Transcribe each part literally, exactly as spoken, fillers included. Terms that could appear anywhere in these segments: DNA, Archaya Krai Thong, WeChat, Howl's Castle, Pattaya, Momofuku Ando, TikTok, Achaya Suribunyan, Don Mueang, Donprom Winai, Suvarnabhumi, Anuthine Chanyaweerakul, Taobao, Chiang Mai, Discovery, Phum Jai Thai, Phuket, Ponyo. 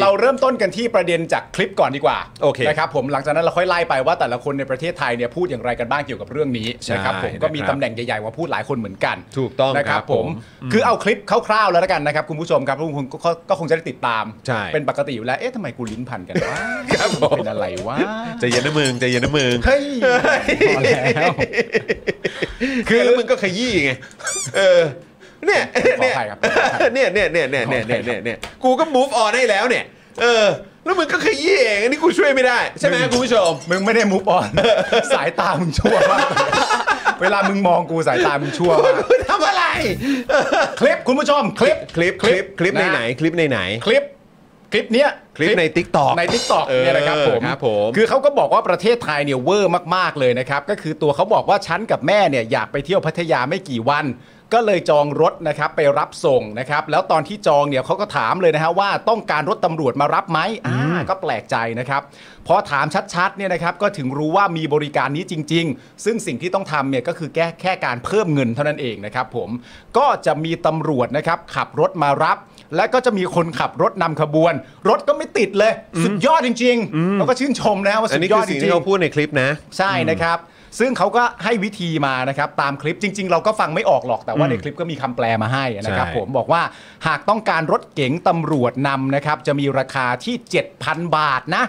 เราเริ่มต้นกันที่ประเด็นจากคลิปก่อนดีกว่าโอเคนะครับผมหลังจากนั้นเราค่อยไล่ไปว่าแต่ละคนในประเทศไทยเนี่ยพูดอย่างไรกันบ้างเกี่ยวกับเรื่องนี้นะครับผมก็มีตำแหน่งใหญ่ๆว่าพูดหลายคนเหมือนกันถูกต้องนะครับผมคือเอาคลิปคร่าวๆแล้วกันนะครับคุณผู้ชมครับคุณก็คงจะได้ติดตามเป็นปกติอยู่แล้วเอ๊ะทำไมกูลิ้นพันกันวะเป็นอะไรวะใจเย็นนะมึงใจเย็นนะมึงเฮ้ยพอแล้วคือแล้วมึงก็ขยี้ไงเออเนี่ยเนี่ยเนี่ยเนี่ยเนี่ยเนี่ยเนี่ยเนี่ยกูก็ move on ได้แล้วเนี่ยเออแล้วมึงก็ขยี้เองอันนี้กูช่วยไม่ได้ใช่ไหมคุณผู้ชมมึงไม่ได้ move on สายตามึงชั่วมากเวลามึงมองกูสายตามึงชั่วมากทำอะไรคลิปคุณผู้ชมคลิปคลิปคลิปคลิปในไหนคลิปในไหนคลิปคลิปเนี้ยคลิปใน TikTok ใน TikTok เนี่ยนะครับผมคือเขาก็บอกว่าประเทศไทยเนี่ยเวอร์มากๆเลยนะครับก็คือตัวเขาบอกว่าฉันกับแม่เนี่ยอยากไปเที่ยวพัทยาไม่กี่วันก็เลยจองรถนะครับไปรับส่งนะครับแล้วตอนที่จองเนี่ยเขาก็ถามเลยนะฮะว่าต้องการรถตำรวจมารับไหมอ่าก็แปลกใจนะครับพอถามชัดๆเนี่ยนะครับก็ถึงรู้ว่ามีบริการนี้จริงๆซึ่งสิ่งที่ต้องทำเนี่ยก็คือแค่แค่การเพิ่มเงินเท่านั้นเองนะครับผมก็จะมีตำรวจนะครับขับรถมารับและก็จะมีคนขับรถนำขบวนรถก็ไม่ติดเลยสุดยอดจริงๆแล้วก็ชื่นชมนะว่าสุดยอดจริงๆอันนี้คือสิ่งที่เราพูดในคลิปนะใช่นะครับซึ่งเขาก็ให้วิธีมานะครับตามคลิปจริงๆเราก็ฟังไม่ออกหรอกแต่ว่าในคลิปก็มีคำแปลมาให้นะครับผมบอกว่าหากต้องการรถเก๋งตำรวจนำนะครับจะมีราคาที่ เจ็ดพัน บาทนะ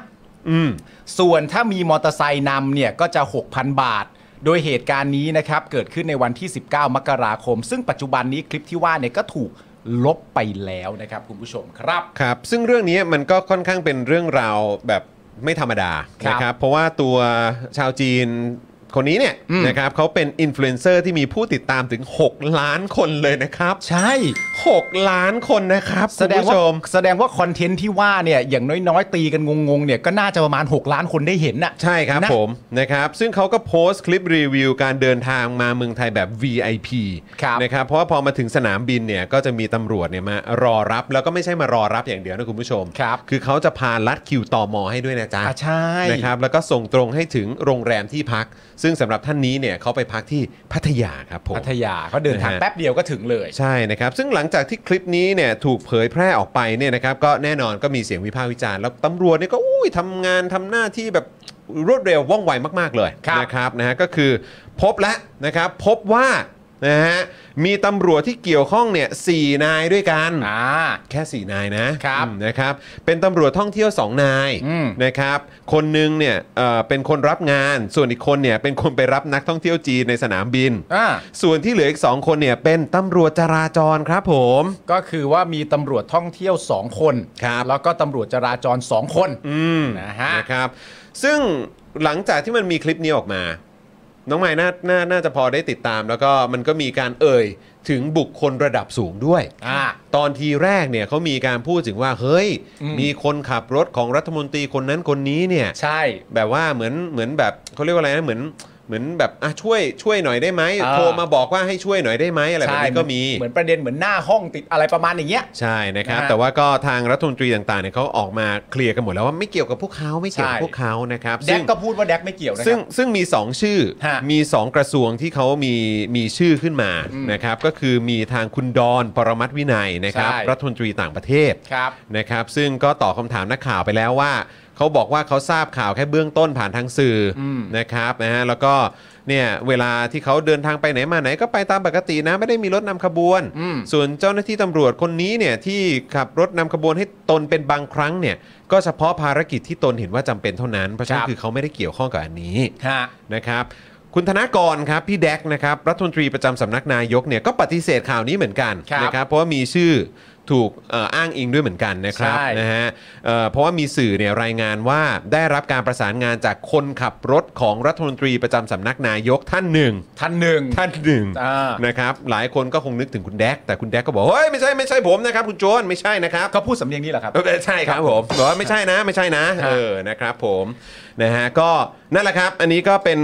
ส่วนถ้ามีมอเตอร์ไซค์นำเนี่ยก็จะ หกพัน บาทโดยเหตุการณ์นี้นะครับเกิดขึ้นในวันที่สิบเก้ามกราคมซึ่งปัจจุบันนี้คลิปที่ว่าเนี่ยก็ถูกลบไปแล้วนะครับคุณผู้ชมครับครับซึ่งเรื่องนี้มันก็ค่อนข้างเป็นเรื่องราวแบบไม่ธรรมดานะครับเพราะว่าตัวชาวจีนคนนี้เนี่ยนะครับเขาเป็นอินฟลูเอนเซอร์ที่มีผู้ติดตามถึงหกล้านคนเลยนะครับใช่หกล้านคนนะครับแสดงว่าแสดงว่าคอนเทนต์ที่ว่าเนี่ยอย่างน้อยๆตีกันงงๆเนี่ยก็น่าจะประมาณหกล้านคนได้เห็นน่ะใช่ครับผมนะครับซึ่งเขาก็โพสต์คลิปรีวิวการเดินทางมาเมืองไทยแบบ วี ไอ พี นะครับเพราะว่าพอมาถึงสนามบินเนี่ยก็จะมีตำรวจเนี่ยมารอรับแล้วก็ไม่ใช่มารอรับอย่างเดียวนะคุณผู้ชมครับคือเขาจะพาลัดคิวตม.ให้ด้วยนะจ๊ะใช่นะครับแล้วก็ส่งตรงให้ถึงโรงแรมที่พักซึ่งสำหรับท่านนี้เนี่ยเขาไปพักที่พัทยาครับผมพัทยาเขาเดินทางแป๊บเดียวก็ถึงเลยใช่นะครับซึ่งหลังจากที่คลิปนี้เนี่ยถูกเผยแพร่ออกไปเนี่ยนะครับก็แน่นอนก็มีเสียงวิพากษ์วิจารณ์แล้วตำรวจเนี่ยก็อุ้ยทำงานทำหน้าที่แบบรวดเร็วว่องไวมากๆเลยนะครับนะฮะก็คือพบแล้วนะครับพบว่านะฮะมีตำรวจที่เกี่ยวข้องเนี่ยสี่นายด้วยกันแค่สี่นายนะครับนะครับเป็นตำรวจท่องเที่ยวสองนายนะครับคนหนึ่งเนี่ย เอ่อ เป็นคนรับงานส่วนอีกคนเนี่ยเป็นคนไปรับนักท่องเที่ยวจีนในสนามบินส่วนที่เหลืออีกสองคนเนี่ยเป็นตำรวจจราจรครับผมก็คือว่ามีตำรวจท่องเที่ยวสองคนครับแล้วก็ตำรวจจราจรสองคนนะฮะนะครับซึ่งหลังจากที่มันมีคลิปนี้ออกมาน้องไม้ น่า น่า น่าจะพอได้ติดตามแล้วก็มันก็มีการเอ่ยถึงบุคคลระดับสูงด้วยอตอนทีแรกเนี่ยเขามีการพูดถึงว่าเฮ้ย ม, มีคนขับรถของรัฐมนตรีคนนั้นคนนี้เนี่ยใช่แบบว่าเหมือนเหมือนแบบเขาเรียกว่าอะไรนะเหมือนเหมือนแบบอ่ะช่วยช่วยหน่อยได้ไหมโทรมาบอกว่าให้ช่วยหน่อยได้ไหมอะไรแบบนี้ก็มีเหมือนประเด็นเหมือนหน้าห้องติดอะไรประมาณอย่างเงี้ยใช่นะครับแต่ว่าก็ทางรัฐมนตรีต่างๆเนี่ยเขาออกมาเคลียร์กันหมดแล้วว่าไม่เกี่ยวกับพวกเขาไม่เกี่ยวกับพวกเขานะครับแดกก็พูดว่าแดกไม่เกี่ยวนะครับซึ่งซึ่งมีสองชื่อมีสองกระทรวงที่เขามีมีชื่อขึ้นมานะครับก็คือมีทางคุณดอนปรมัตถ์วินัยนะครับรัฐมนตรีต่างประเทศนะครับซึ่งก็ตอบคำถามนักข่าวไปแล้วว่าเขาบอกว่าเขาทราบข่าวแค่เบื้องต้นผ่านทางสื่อนะครับนะฮะแล้วก็เนี่ยเวลาที่เขาเดินทางไปไหนมาไหนก็ไปตามปกตินะไม่ได้มีรถนำขบวนส่วนเจ้าหน้าที่ตำรวจคนนี้เนี่ยที่ขับรถนำขบวนให้ตนเป็นบางครั้งเนี่ยก็เฉพาะภารกิจที่ตนเห็นว่าจำเป็นเท่านั้นเพราะฉะนั้นคือเขาไม่ได้เกี่ยวข้องกับอันนี้นะครับคุณธนากรครับพี่แดกนะครับรัฐมนตรีประจำสำนักนายกเนี่ยก็ปฏิเสธข่าวนี้เหมือนกันนะครับเพราะว่ามีชื่อถูกอ้างอิงด้วยเหมือนกันนะครับนะฮะ เ, เพราะว่ามีสื่อเนี่ยรายงานว่าได้รับการประสานงานจากคนขับรถของรัฐมนตรีประจำสำนักนายกท่านหนึ่งท่านหนึ่งท่านหนึ่งนะครับหลายคนก็คงนึกถึงคุณแดกแต่คุณแดกก็บอกเฮ้ยไม่ใช่ไม่ใช่ผมนะครับคุณโจนไม่ใช่นะครับก็พูดสำเนียงนี้แหละครับใช่ครับผมบอกว่าไม่ใช่นะไม่ใช่นะเออนะครับผมนะฮะก็นั่นแหละครับอันนี้ก็เป็น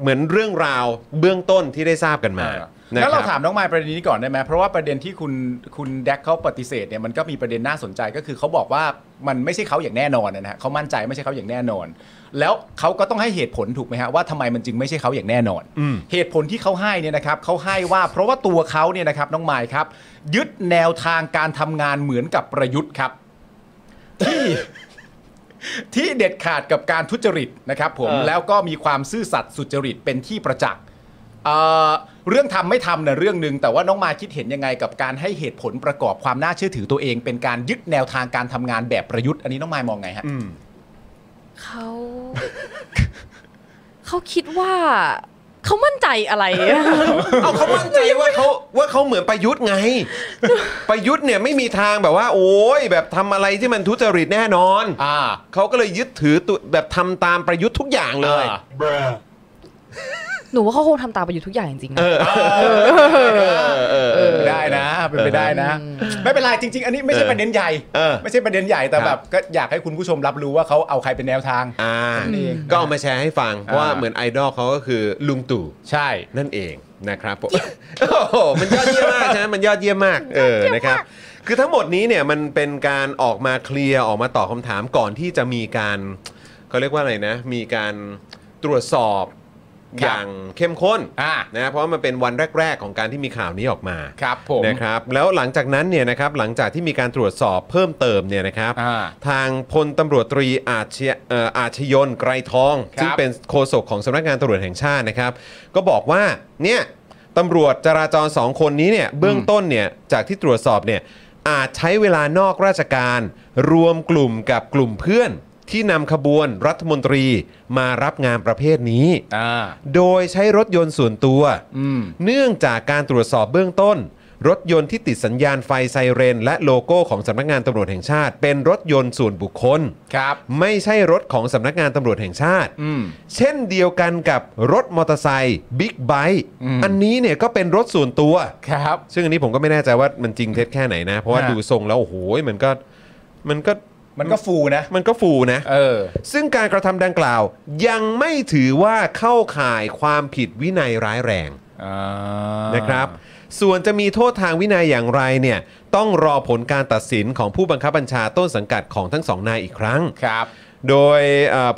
เหมือนเรื่องราวเบื้องต้นที่ได้ทราบกันมาแล้วเราถามน้องไมค์ประเด็นนี้ก่อนได้ไหมเพราะว่าประเด็นที่คุณคุณแดกเขาปฏิเสธเนี่ยมันก็มีประเด็นน่าสนใจก็คือเขาบอกว่ามันไม่ใช่เขาอย่างแน่นอนนะฮะเขามั่นใจไม่ใช่เขาอย่างแน่นอนแล้วเขาก็ต้องให้เหตุผลถูกไหมฮะว่าทำไมมันจึงไม่ใช่เขาอย่างแน่นอนเหตุผลที่เขาให้เนี่ยนะครับเขาให้ว่าเพราะว่าตัวเขาเนี่ยนะครับน้องไมค์ครับยึดแนวทางการทำงานเหมือนกับประยุทธ์ครับ ที่เด็ดขาดกับการทุจริตนะครับผมแล้วก็มีความซื่อสัตย์สุจริตเป็นที่ประจักษ์เรื่องทำไม่ทำเนี่ยเรื่องหนึ่งแต่ว่าน้องมาคิดเห็นยังไงกับการให้เหตุผลประกอบความน่าเชื่อถือตัวเองเป็นการยึดแนวทางการทำงานแบบประยุทธ์อันนี้น้องมายมองไงฮะเขาเขาคิดว่าเขามั่นใจอะไรเอาเขามั่นใจว่าเขาว่าเขาเหมือนประยุทธ์ไงประยุทธ์เนี่ยไม่มีทางแบบว่าโอ้ยแบบทำอะไรที่มันทุจริตแน่นอนเขาก็เลยยึดถือตัวแบบทำตามประยุทธ์ทุกอย่างเลยหนูว่าเขาคงทำตามประยุทธ์ทุกอย่างจริงๆนะได้นะเป็นไปได้นะไม่เป็นไรจริงๆอันนี้ไม่ใช่ประเด็นใหญ่ไม่ใช่ประเด็นใหญ่แต่แบบก็อยากให้คุณผู้ชมรับรู้ว่าเขาเอาใครเป็นแนวทางก็เอามาแชร์ให้ฟังเพราะว่าเหมือนไอดอลเขาก็คือลุงตู่ใช่นั่นเองนะครับผมโอ้โหมันยอดเยี่ยมมากใช่ไหมมันยอดเยี่ยมมากเออนะครับคือทั้งหมดนี้เนี่ยมันเป็นการออกมาเคลียร์ออกมาตอบคำถามก่อนที่จะมีการเขาเรียกว่าอะไรนะมีการตรวจสอบอย่างเข้มข้นนะเพราะมันเป็นวันแรกๆของการที่มีข่าวนี้ออกมาครับผมนะครับแล้วหลังจากนั้นเนี่ยนะครับหลังจากที่มีการตรวจสอบเพิ่มเติมเนี่ยนะครับทางพลตำรวจตรีอาชญอาชยนไกรทองซึ่งเป็นโฆษกของสำนักงานตำรวจแห่งชาตินะครับก็บอกว่าเนี่ยตำรวจจราจรสองคนนี้เนี่ยเบื้องต้นเนี่ยจากที่ตรวจสอบเนี่ยอาจใช้เวลานอกราชการรวมกลุ่มกับกลุ่มเพื่อนที่นำขบวนรัฐมนตรีมารับงานประเภทนี้โดยใช้รถยนต์ส่วนตัวเนื่องจากการตรวจสอบเบื้องต้นรถยนต์ที่ติดสัญญาณไฟไซเรนและโลโก้ของสำนักงานตำรวจแห่งชาติเป็นรถยนต์ส่วนบุคคลครับไม่ใช่รถของสำนักงานตำรวจแห่งชาติเช่นเดียวกันกับรถมอเตอร์ไซค์บิ๊กไบค์อันนี้เนี่ยก็เป็นรถส่วนตัวครับซึ่งอันนี้ผมก็ไม่แน่ใจว่ามันจริงเท็จแค่ไหนนะเพราะว่าดูทรงแล้วโอ้โหมันก็มันก็มันก็ฟูนะมันก็ฟูนะเออซึ่งการกระทำดังกล่าวยังไม่ถือว่าเข้าข่ายความผิดวินัยร้ายแรงนะครับส่วนจะมีโทษทางวินัยอย่างไรเนี่ยต้องรอผลการตัดสินของผู้บังคับบัญชาต้นสังกัดของทั้งสองนายอีกครั้งครับโดย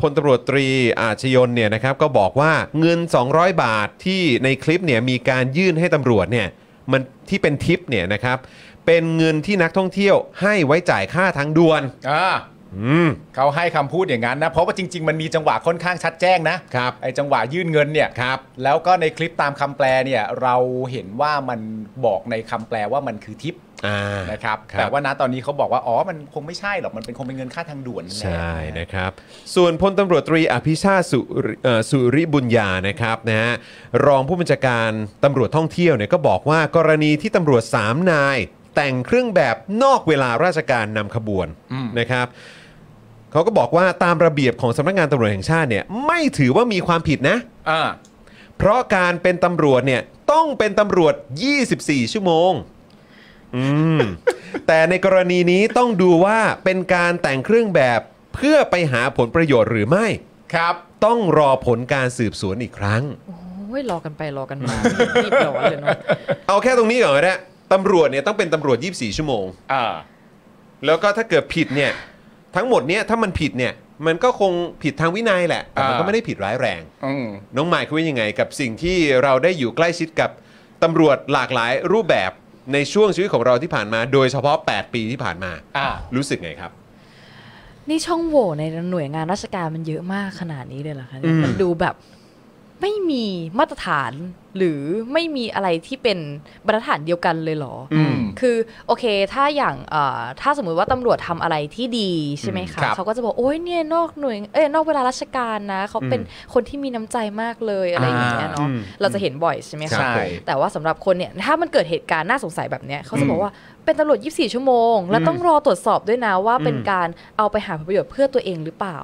พลตำรวจตรีอาชยนเนี่ยนะครับก็บอกว่าเงินสองร้อยบาทที่ในคลิปเนี่ยมีการยื่นให้ตำรวจเนี่ยมันที่เป็นทิปเนี่ยนะครับเป็นเงินที่นักท่องเที่ยวให้ไว้จ่ายค่าทางด่วนอ่าเขาให้คำพูดอย่างนั้นนะเพราะว่าจริงๆมันมีจังหวะค่อนข้างชัดแจ้งนะครับไอ้จังหวะยื่นเงินเนี่ยครับแล้วก็ในคลิปตามคำแปลเนี่ยเราเห็นว่ามันบอกในคำแปลว่ามันคือทิปนะครับแต่ว่าณตอนนี้เขาบอกว่าอ๋อมันคงไม่ใช่หรอกมันเป็นคงเป็นเงินค่าทางด่วนใช่นะครับส่วนพลตำรวจตรีอภิชาติสุริบุญญานะครับนะฮะรองผู้บัญชาการตำรวจท่องเที่ยวเนี่ยก็บอกว่ากรณีที่ตำรวจสามนายแต่งเครื่องแบบนอกเวลาราชการนำขบวนนะครับเขาก็บอกว่าตามระเบียบของสำนักงานตำรวจแห่งชาติเนี่ยไม่ถือว่ามีความผิดนะเพราะการเป็นตำรวจเนี่ยต้องเป็นตำรวจยี่สิบสี่ชั่วโมงแต่ในกรณีนี้ต้องดูว่าเป็นการแต่งเครื่องแบบเพื่อไปหาผลประโยชน์หรือไม่ครับต้องรอผลการสืบสวนอีกครั้งโอ้ยรอกันไปรอกันมารีบรอเลยนะเอาแค่ตรงนี้ก่อนนะตำรวจเนี่ยต้องเป็นตำรวจยี่สิบสี่ชั่วโมงอ่าแล้วก็ถ้าเกิดผิดเนี่ยทั้งหมดเนี่ยถ้ามันผิดเนี่ยมันก็คงผิดทางวินัยแหละแต่มันก็ไม่ได้ผิดร้ายแรงน้องหมายคุยยังไงกับสิ่งที่เราได้อยู่ใกล้ชิดกับตำรวจหลากหลายรูปแบบในช่วงชีวิตของเราที่ผ่านมาโดยเฉพาะแปดปีที่ผ่านมารู้สึกไงครับนี่ช่องโหว่ในหน่วยงานราชการมันเยอะมากขนาดนี้เลยเหรอคะมันดูแบบไม่มีมาตรฐานหรือไม่มีอะไรที่เป็นมาตรฐานเดียวกันเลยเหรอคือโอเคถ้าอย่างถ้าสมมุติว่าตำรวจทำอะไรที่ดีใช่ไหมคะเขาก็จะบอกโอ้ยเนี่ยนอกหน่วยเอ้ยนอกเวลาราชการนะเขาเป็นคนที่มีน้ำใจมากเลยอะไรอย่างเงี้ยเนาะเราจะเห็นบ่อยใช่ไหมคะแต่ว่าสำหรับคนเนี่ยถ้ามันเกิดเหตุการณ์น่าสงสัยแบบเนี้ยเขาจะบอกว่าเป็นตำรวจยี่สิบสี่ชั่วโมงแล้วต้องรอตรวจสอบด้วยนะว่าเป็นการเอาไปหาผลประโยชน์เพื่อตัวเองหรือเปล่า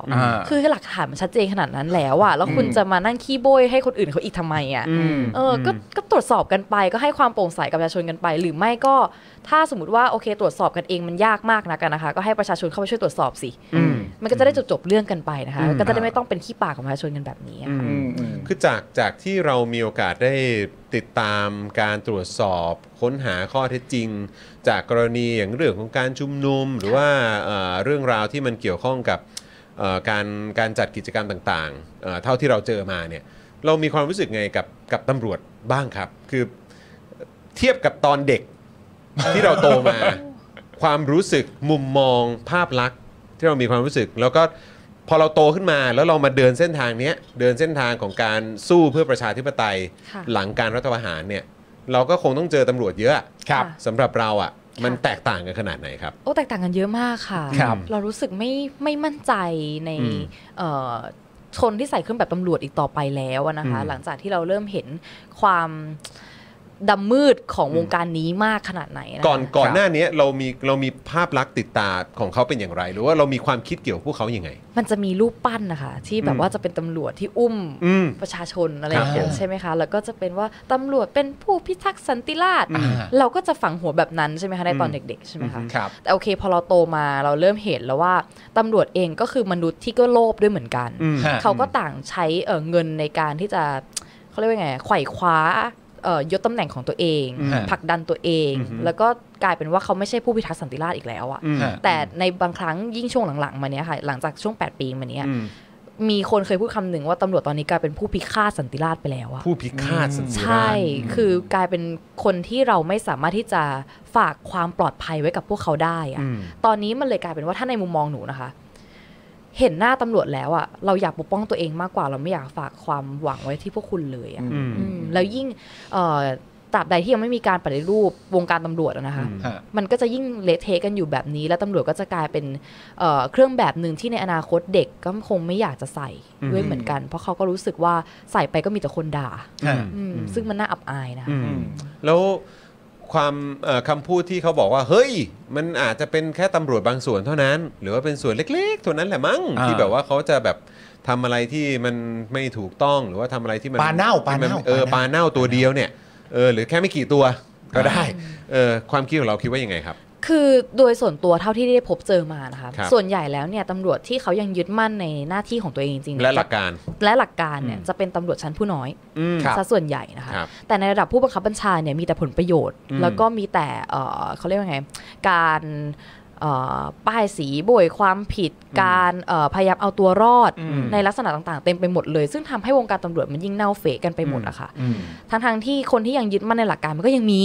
คือหลักฐานมันชัดเจนขนาดนั้นแล้วอะแล้วคุณจะมานั่งขี้โบยให้คนอื่นเขาอีกทำไมอะเออก็ตรวจสอบกันไปก็ให้ความโปร่งใสกับประชาชนกันไปหรือไม่ก็ถ้าสมมติว่าโอเคตรวจสอบกันเองมันยากมากนะกันนะคะก็ให้ประชาชนเข้ามาช่วยตรวจสอบสิมันก็จะได้จบๆเรื่องกันไปนะคะก็จะได้ไม่ต้องเป็นขี้ปากของประชาชนกันแบบนี้ค่ะคือจากจากที่เรามีโอกาสได้ติดตามการตรวจสอบค้นหาข้อเท็จจริงจากกรณีอย่างเรื่องของการชุมนุมหรือว่าเรื่องราวที่มันเกี่ยวข้องกับการการจัดกิจกรรมต่างๆเท่าที่เราเจอมาเนี่ยเรามีความรู้สึกไงกับกับตำรวจบ้างครับคือเทียบกับตอนเด็กที่เราโตมาความรู้สึกมุมมองภาพลักษณ์ ที่เรามีความรู้สึกแล้วก็พอเราโตขึ้นมาแล้วเรามาเดินเส้นทางนี้เดินเส้นทางของการสู้เพื่อประชาธิปไตยหลังการรัฐประหารเนี่ยเราก็คงต้องเจอตำรวจเยอะสำหรับเราอ่ะมันแตกต่างกันขนาดไหนครับโอ้แตกต่างกันเยอะมากค่ะเรารู้สึกไม่ไม่มั่นใจในชนที่ใส่เครื่องแบบตำรวจอีกต่อไปแล้วนะคะหลังจากที่เราเริ่มเห็นความดำมืดของวงการนี้มากขนาดไหนก่อนก่อนหน้านี้เรามีเรามีภาพลักษณ์ติดตาของเขาเป็นอย่างไรหรือว่าเรามีความคิดเกี่ยวกับพวกเขาอย่างไงมันจะมีรูปปั้นนะคะที่แบบว่าจะเป็นตำรวจที่อุ้มประชาชนอะไรอย่างเงี้ยใช่ไหมคะแล้วก็จะเป็นว่าตำรวจเป็นผู้พิทักษ์สันติราษฎร์เราก็จะฝังหัวแบบนั้นใช่ไหมคะในตอนเด็กๆใช่ไหมคะแต่โอเคพอเราโตมาเราเริ่มเห็นแล้วว่าตำรวจเองก็คือมนุษย์ที่ก็โลภด้วยเหมือนกันเขาก็ต่างใช้เงินในการที่จะเขาเรียกว่าไงไขว่คว้ายศตำแหน่งของตัวเองผลักดันตัวเองแล้วก็กลายเป็นว่าเขาไม่ใช่ผู้พิทักษ์สันติราษฎร์อีกแล้วอ่ะแต่ในบางครั้งยิ่งช่วงหลังๆมาเนี้ยค่ะหลังจากช่วงแปดปีมาเนี้ยมีคนเคยพูดคำหนึ่งว่าตำรวจตอนนี้กลายเป็นผู้พิฆาตสันติราษฎร์ไปแล้วอ่ะผู้พิฆาตสันติราษฎร์ใช่คือกลายเป็นคนที่เราไม่สามารถที่จะฝากความปลอดภัยไว้กับพวกเขาได้อ่ะตอนนี้มันเลยกลายเป็นว่าถ้าในมุมมองหนูนะคะเห็นหน้าตำรวจแล้วอ่ะเราอยากปกป้องตัวเองมากกว่าเราไม่อยากฝากความหวังไว้ที่พวกคุณเลยอ่ะแล้วยิ่งตราบใดที่ยังไม่มีการปฏิรูปวงการตำรวจนะคะมันก็จะยิ่งเละเทะกันอยู่แบบนี้แล้วตำรวจก็จะกลายเป็น เ, เครื่องแบบหนึ่งที่ในอนาคตเด็กก็คงไม่อยากจะใส่ด้วยเหมือนกันเพราะเขาก็รู้สึกว่าใส่ไปก็มีแต่คนด่าซึ่งมันน่าอับอายนะแล้วความคำพูดที่เขาบอกว่าเฮ้ยมันอาจจะเป็นแค่ตำรวจบางส่วนเท่านั้นหรือว่าเป็นส่วนเล็กๆเท่านั้นแหละมั้งที่แบบว่าเขาจะแบบทำอะไรที่มันไม่ถูกต้องหรือว่าทำอะไรที่มันปลาเน่าปลาเน่าเออปลาเน่าตัวเดียวเนี่ยเออหรือแค่ไม่กี่ตัวก็ได้เออความคิดของเราคิดว่ายังไงครับคือโดยส่วนตัวเท่าที่ได้พบเจอมานะคะส่วนใหญ่แล้วเนี่ยตำรวจที่เขายังยึดมั่นในหน้าที่ของตัวเองจริงและหลักการและหลักการเนี่ยจะเป็นตำรวจชั้นผู้น้อยซะส่วนใหญ่นะคะแต่ในระดับผู้บังคับบัญชาเนี่ยมีแต่ผลประโยชน์แล้วก็มีแต่เขาเรียกว่าไงการป้ายสีโบยความผิดการพยายามเอาตัวรอดในลักษณะต่างๆเต็มไปหมดเลยซึ่งทำให้วงการตำรวจมันยิ่งเน่าเฟะกันไปหมดอะค่ะทั้งๆที่คนที่ยังยึดมั่นในหลักการมันก็ยังมี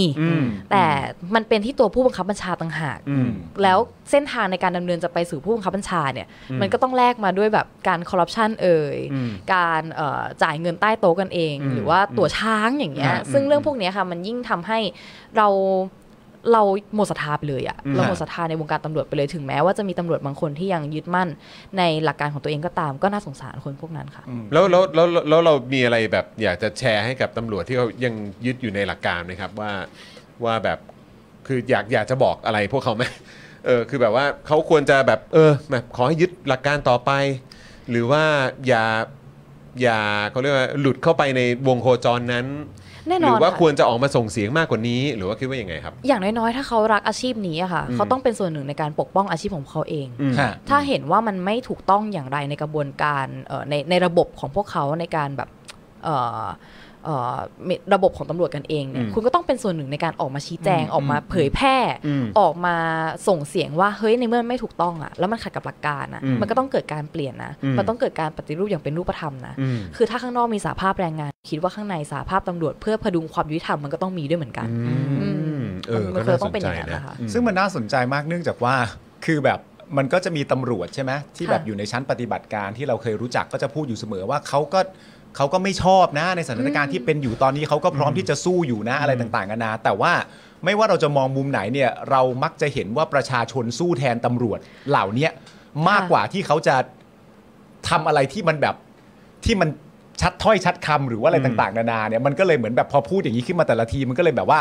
แต่มันเป็นที่ตัวผู้บังคับบัญชาต่างหากแล้วเส้นทางในการดำเนินจะไปสู่ผู้บังคับบัญชาเนี่ยมันก็ต้องแลกมาด้วยแบบการคอร์รัปชันเอ่ยการจ่ายเงินใต้โต๊ะกันเองหรือว่าตัวช้างอย่างเงี้ยซึ่งเรื่องพวกนี้ค่ะมันยิ่งทำให้เราเราหมดศรัทธาไปเลยอะเราหมดศรัทธาในวงการตำรวจไปเลยถึงแม้ว่าจะมีตำรวจบางคนที่ยังยึดมั่นในหลักการของตัวเองก็ตามก็น่าสงสารคนพวกนั้นค่ะแล้วแล้วแล้วเรามีอะไรแบบอยากจะแชร์ให้กับตำรวจที่เขายังยึดอยู่ในหลักการนะครับว่าว่าแบบคืออยากอยากจะบอกอะไรพวกเขาไหมเออคือแบบว่าเขาควรจะแบบเออแบบขอให้ยึดหลักการต่อไปหรือว่าอย่าอย่าเขาเรียกว่าหลุดเข้าไปในวงโคจรนั้นหรือว่าควรจะออกมาส่งเสียงมากกว่านี้หรือว่าคิดว่าอย่างไงครับอย่างน้อยๆถ้าเขารักอาชีพนี้อะค่ะเขาต้องเป็นส่วนหนึ่งในการปกป้องอาชีพของเขาเองถ้าเห็นว่ามันไม่ถูกต้องอย่างไรในกระบวนการในในระบบของพวกเขาในการแบบระบบของตำรวจกันเองเนี่ยคุณก็ต้องเป็นส่วนหนึ่งในการออกมาชี้แจงออกมาเผยแพร่ออกมาส่งเสียงว่าเฮ้ยในเมื่อไม่ถูกต้องอ่ะแล้วมันขัดกับหลักการอ่ะมันก็ต้องเกิดการเปลี่ยนนะมันต้องเกิดการปฏิรูปอย่างเป็นรูปธรรมนะคือถ้าข้างนอกมีสหภาพแรงงานคิดว่าข้างในสหภาพตำรวจเพื่อพดุงความยุติธรรมมันก็ต้องมีด้วยเหมือนกันมันก็ต้องเป็นอย่างนั้นนะคะซึ่งมันน่าสนใจมากเนื่องจากว่าคือแบบมันก็จะมีตำรวจใช่ไหมที่แบบอยู่ในชั้นปฏิบัติการที่เราเคยรู้จักก็จะพูดอยู่เสมอว่าเขาก็เขาก็ไม่ชอบนะในสถานการณ์ที่เป็นอยู่ตอนนี้เขาก็พร้อมที่จะสู้อยู่นะอะไรต่างๆกันนะแต่ว่าไม่ว่าเราจะมองมุมไหนเนี่ยเรามักจะเห็นว่าประชาชนสู้แทนตำรวจเหล่านี้มากกว่าที่เขาจะทำอะไรที่มันแบบที่มันชัดถ้อยชัดคำหรือว่าอะไรต่างๆนานาเนี่ยมันก็เลยเหมือนแบบพอพูดอย่างนี้ขึ้นมาแต่ละทีมันก็เลยแบบว่า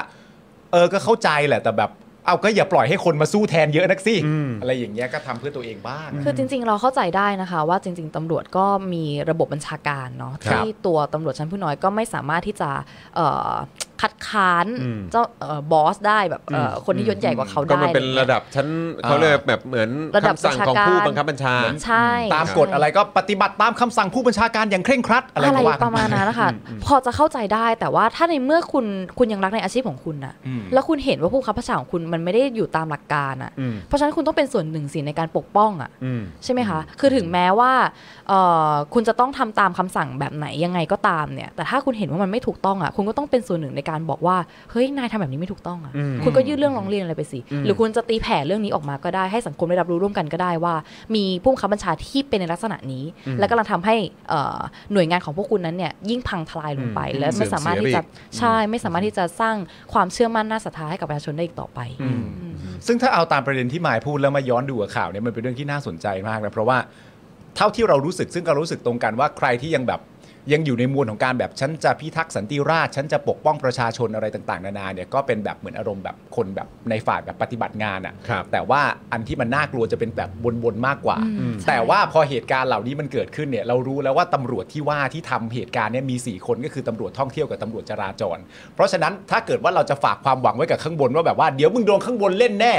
เออก็เข้าใจแหละแต่แบบเอาก็อย่าปล่อยให้คนมาสู้แทนเยอะนักสิ อ, อะไรอย่างเงี้ยก็ทำเพื่อตัวเองบ้างคือจริงๆเราเข้าใจได้นะคะว่าจริงๆตำรวจก็มีระบบบัญชาการเนาะที่ตัวตำรวจชั้นผู้น้อยก็ไม่สามารถที่จะคัดค้านเจ้าบอสได้แบบคนที่ยศใหญ่กว่าเขาได้ก็มันเป็นระดับชั้นเขาเลยแบบเหมือนคำสั่งของผู้บังคับบัญชาใช่ตามกฎอะไรก็ปฏิบัติตามคำสั่งผู้บัญชาการอย่างเคร่งครัดอะไรประมาณนั้นนะคะพอจะเข้าใจได้แต่ว่าถ้าในเมื่อคุณคุณยังรักในอาชีพของคุณนะแล้วคุณเห็นว่าผู้บังคับบัญชาของคุณมันไม่ได้อยู่ตามหลักการอ่ะเพราะฉะนั้นคุณต้องเป็นส่วนหนึ่งสิในการปกป้องอ่ะใช่ไหมคะคือถึงแม้ว่าคุณจะต้องทำตามคำสั่งแบบไหนยังไงก็ตามเนี่ยแต่ถ้าคุณเห็นว่ามันไม่ถูกต้องอ่ะคุณก็ต้องเป็นส่วนหนึ่งในการบ บอกว่าเฮ้ยนายทำแบบนี้ไม่ถูกต้องอ่ะคุณก็ยื่นเรื่องร้องเรียนอะไรไปสิหรือคุณจะตีแผ่เรื่องนี้ออกมาก็ได้ให้สังคมได้รับรู้ร่วมกันก็ได้ว่ามีผู้บังคับบัญชาที่เป็นในลักษณะนี้และกำลังทำให้หน่วยงานของพวกคุณนั้นเนี่ยยิ่งพังทลายลงไปและไม่สามารถที่จะใช่ไม่สามารถที่จะสร้างความเชื่อมั่นน่าศรัทธาให้กับประชาชนได้อีกต่อไปซึ่งถ้าเอาตามประเด็นที่หมายพูดแล้วมาย้อนดูข่าวเนี่ยมันเป็นเรื่องที่น่าสนใจมากนะเพราะว่าเท่าที่เรารู้สึกซึ่งก็รู้สึกตรงกันว่าใครที่ยังแบบยังอยู่ในมวลของการแบบฉันจะพิทักษ์สันติราษฎร์ฉันจะปกป้องประชาชนอะไรต่างๆนานาเนี่ยก็เป็นแบบเหมือนอารมณ์แบบคนแบบในฝ่ายแบบปฏิบัติงานอ่ะแต่ว่าอันที่มันน่ากลัวจะเป็นแบบบนๆมากกว่าแต่ว่าพอเหตุการณ์เหล่านี้มันเกิดขึ้นเนี่ยเรารู้แล้วว่าตำรวจที่ว่าที่ทำเหตุการณ์เนี่ยมีสี่คนก็คือตำรวจท่องเที่ยวกับตำรวจจราจรเพราะฉะนั้นถ้าเกิดว่าเราจะฝากความหวังไว้กับข้างบนว่าแบบว่าเดี๋ยวมึงโดนข้างบนเล่นแน่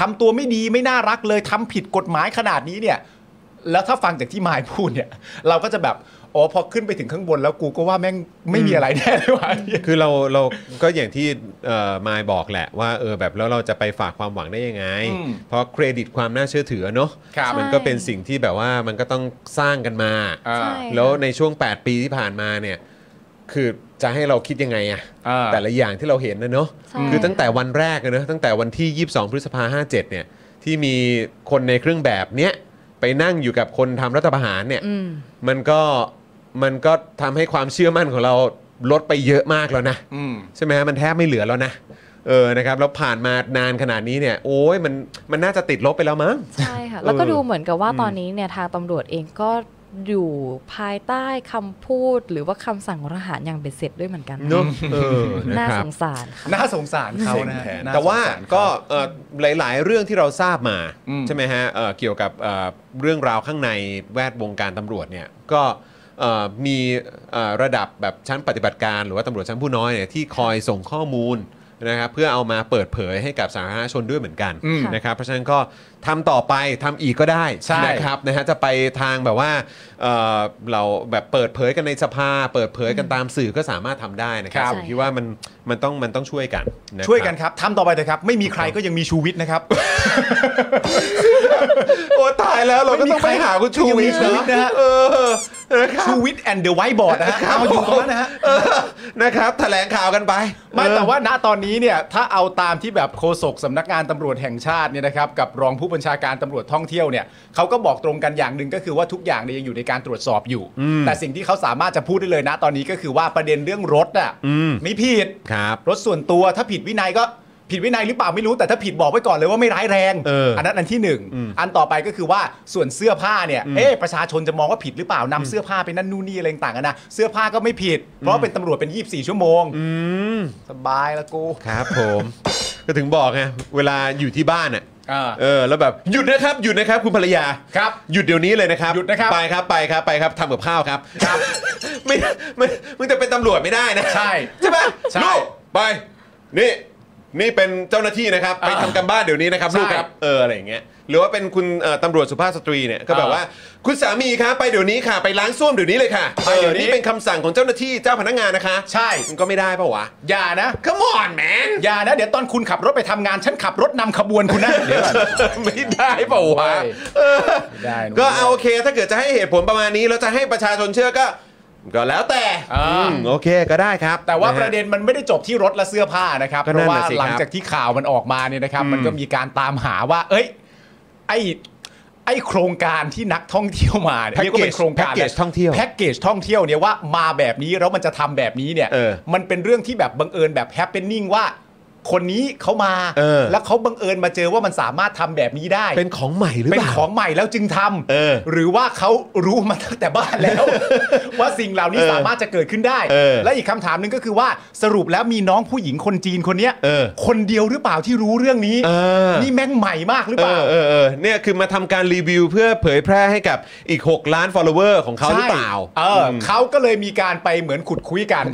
ทำตัวไม่ดีไม่น่ารักเลยทำผิดกฎหมายขนาดนี้เนี่ยแล้วถ้าฟังจากที่มายพูดเนี่ยเราก็จะแบบอ๋อพอขึ้นไปถึงข้างบนแล้วกูก็ว่าแม่งไม่มีอะไรแน่เลยวะคือเราเราก็อย่างที่มายบอกแหละว่าเออแบบแล้วเราจะไปฝากความหวังได้ยังไงเพราะเครดิตความน่าเชื่อถือเนอะมันก็เป็นสิ่งที่แบบว่ามันก็ต้องสร้างกันมาแล้วในช่วงแปดปีที่ผ่านมาเนี่ยคือจะให้เราคิดยังไงอะแต่ละอย่างที่เราเห็นนะเนอะคือตั้งแต่วันแรกเลยนะตั้งแต่วันที่ยี่สิบสองพฤษภาคมห้าเจ็ดเนี่ยที่มีคนในเครื่องแบบเนี้ยไปนั่งอยู่กับคนทำรัฐประหารเนี่ย ม, มันก็มันก็ทำให้ความเชื่อมั่นของเราลดไปเยอะมากแล้วนะใช่ไหมฮะมันแทบไม่เหลือแล้วนะเออนะครับแล้วผ่านมานานขนาดนี้เนี่ยโอ้ยมันมันน่าจะติดลบไปแล้วมั้งใช่ค่ะ แล้วก็ดูเหมือนกับว่าตอนนี้เนี่ยทางตำรวจเองก็อยู่ภายใต้คำพูดหรือว่าคำสั่งของทหารอย่างเป็นเสร็จด้วยเหมือนกันเนอะน่าสงสารค่ะน่าสงสารเขานะแต่ว่าก็หลายๆเรื่องที่เราทราบมาใช่ไหมฮะเกี่ยวกับเรื่องราวข้างในแวดวงการตำรวจเนี่ยก็มีระดับแบบชั้นปฏิบัติการหรือว่าตำรวจชั้นผู้น้อยเนี่ยที่คอยส่งข้อมูลนะครับเพื่อเอามาเปิดเผยให้กับสาธารณชนด้วยเหมือนกันนะครับเพราะฉะนั้นก็ทำต่อไปทำอีกก็ได้นะครับนะฮะจะไปทางแบบว่า เอ่อ เราแบบเปิดเผยกันในสภาเปิดเผยกันตามสื่อก็สามารถทำได้นะครับผมคิดว่ามันมันต้องมันต้องช่วยกันช่วยกันครับทำต่อไปเถอะครับไม่มีใครก็ยังมีชูวิทย์นะครับโอ้ตายแล้วเราก็ต้องไปหาคุณชูวิทย์นะฮะชูวิทย์แอนด์เดอะไวท์บอร์ดนะฮะเอาอยู่ตรงนั้นนะฮะนะครับแถลงข่าวกันไปไม่แต่ว่าณตอนนี้เนี่ยถ้าเอาตามที่แบบโฆษกสำนักงานตำรวจแห่งชาติเนี่ยนะครับกับรองผู้บัญชาการตำรวจท่องเที่ยวเนี่ยเขาก็บอกตรงกันอย่างหนึ่งก็คือว่าทุกอย่างเนี่ยยังอยู่ในการตรวจสอบอยู่แต่สิ่งที่เขาสามารถจะพูดได้เลยนะตอนนี้ก็คือว่าประเด็นเรื่องรถอ่ะไม่ผิดรถส่วนตัวถ้าผิดวินัยก็ผิดวินัยหรือเปล่าไม่รู้แต่ถ้าผิดบอกไว้ก่อนเลยว่าไม่ร้ายแรง อ, อ, อันนั้นอันที่หนึ่ง อ, อันต่อไปก็คือว่าส่วนเสื้อผ้าเนี่ยเอ๊ะประชาชนจะมองว่าผิดหรือเปล่านำเสื้อผ้าไปนั่นนู่นนี่อะไรต่างกันนะเสื้อผ้าก็ไม่ผิดเพราะเป็นตำรวจเป็นยี่สิบสี่ชั่วโมงสบายละกูครับผม ก็ถึงบอกไงเวลาอยู่ที่บ้านอ่ะเออแล้วแบบหยุดนะครับหยุดนะครับคุณภรรยาครับหยุดเดี๋ยวนี้เลยนะครับหยุดนะครับไปครับไปครับไปครับทำกับข้าวครับครับไม่ไม่มึงจะเป็นตำรวจไม่ได้นะใช่ใช่ไหมลูกไปนี่นี่เป็นเจ้าหน้าที่นะครับไปทำกันบ้านเดี๋ยวนี้นะครับลูกครับเอออะไรอย่างเงี้ยหรือว่าเป็นคุณตำรวจสุภาพสตรีเนี่ยก็แบบว่าคุณสามีคะไปเดี๋ยวนี้ค่ะไปล้างส้วมเดี๋ยวนี้เลยค่ะเออนี่เป็นคำสั่งของเจ้าหน้าที่เจ้าพนักงานนะคะใช่มันก็ไม่ได้ป่าววะอย่านะขมอนแมนอย่านะเดี๋ยวตอนคุณขับรถไปทำงานฉันขับรถนำขบวนคุณนะเดี๋ยวไม่ได้ป่าววะก็เอาโอเคถ้าเกิดจะให้เหตุผลประมาณนี้แล้วจะให้ประชาชนเชื่อก็ก็แล้วแต่โอเคก็ได้ครับแต่ว่าประเด็นมันไม่ได้จบที่รถและเสื้อผ้านะครับเพราะว่าหลังจากที่ข่าวมันออกมาเนี่ยนะครับมันก็มีการตามหาว่าเอ้ยไอ้ไอ้โครงการที่นักท่องเที่ยวมาเนี่ยก็เป็นโครงการแพ็กเกจท่องเที่ยวแพ็กเกจท่องเที่ยวเนี่ยว่ามาแบบนี้แล้วมันจะทำแบบนี้เนี่ยมันเป็นเรื่องที่แบบบังเอิญแบบแฮปเปนนิ่งว่าคนนี้เขามาแล้วเขาบังเอิญมาเจอว่ามันสามารถทำแบบนี้ได้เป็นของใหม่หรือเปล่าเป็นของใหม่แล้วจึงทำหรือว่าเขารู้มาตั้งแต่บ้านแล้ว ว่าสิ่งเหล่านี้สามารถจะเกิดขึ้นได้และอีกคำถามนึงก็คือว่าสรุปแล้วมีน้องผู้หญิงคนจีนคนนี้คนเดียวหรือเปล่าที่รู้เรื่องนี้นี่แม่งใหม่มากหรือเปล่าเนี่ยคือมาทำการรีวิวเพื่อเผยแพร่ให้กับอีกหกล้าน follower ของเขาหรือเปล่าเขาก็เลยมีการไปเหมือนขุดคุยกัน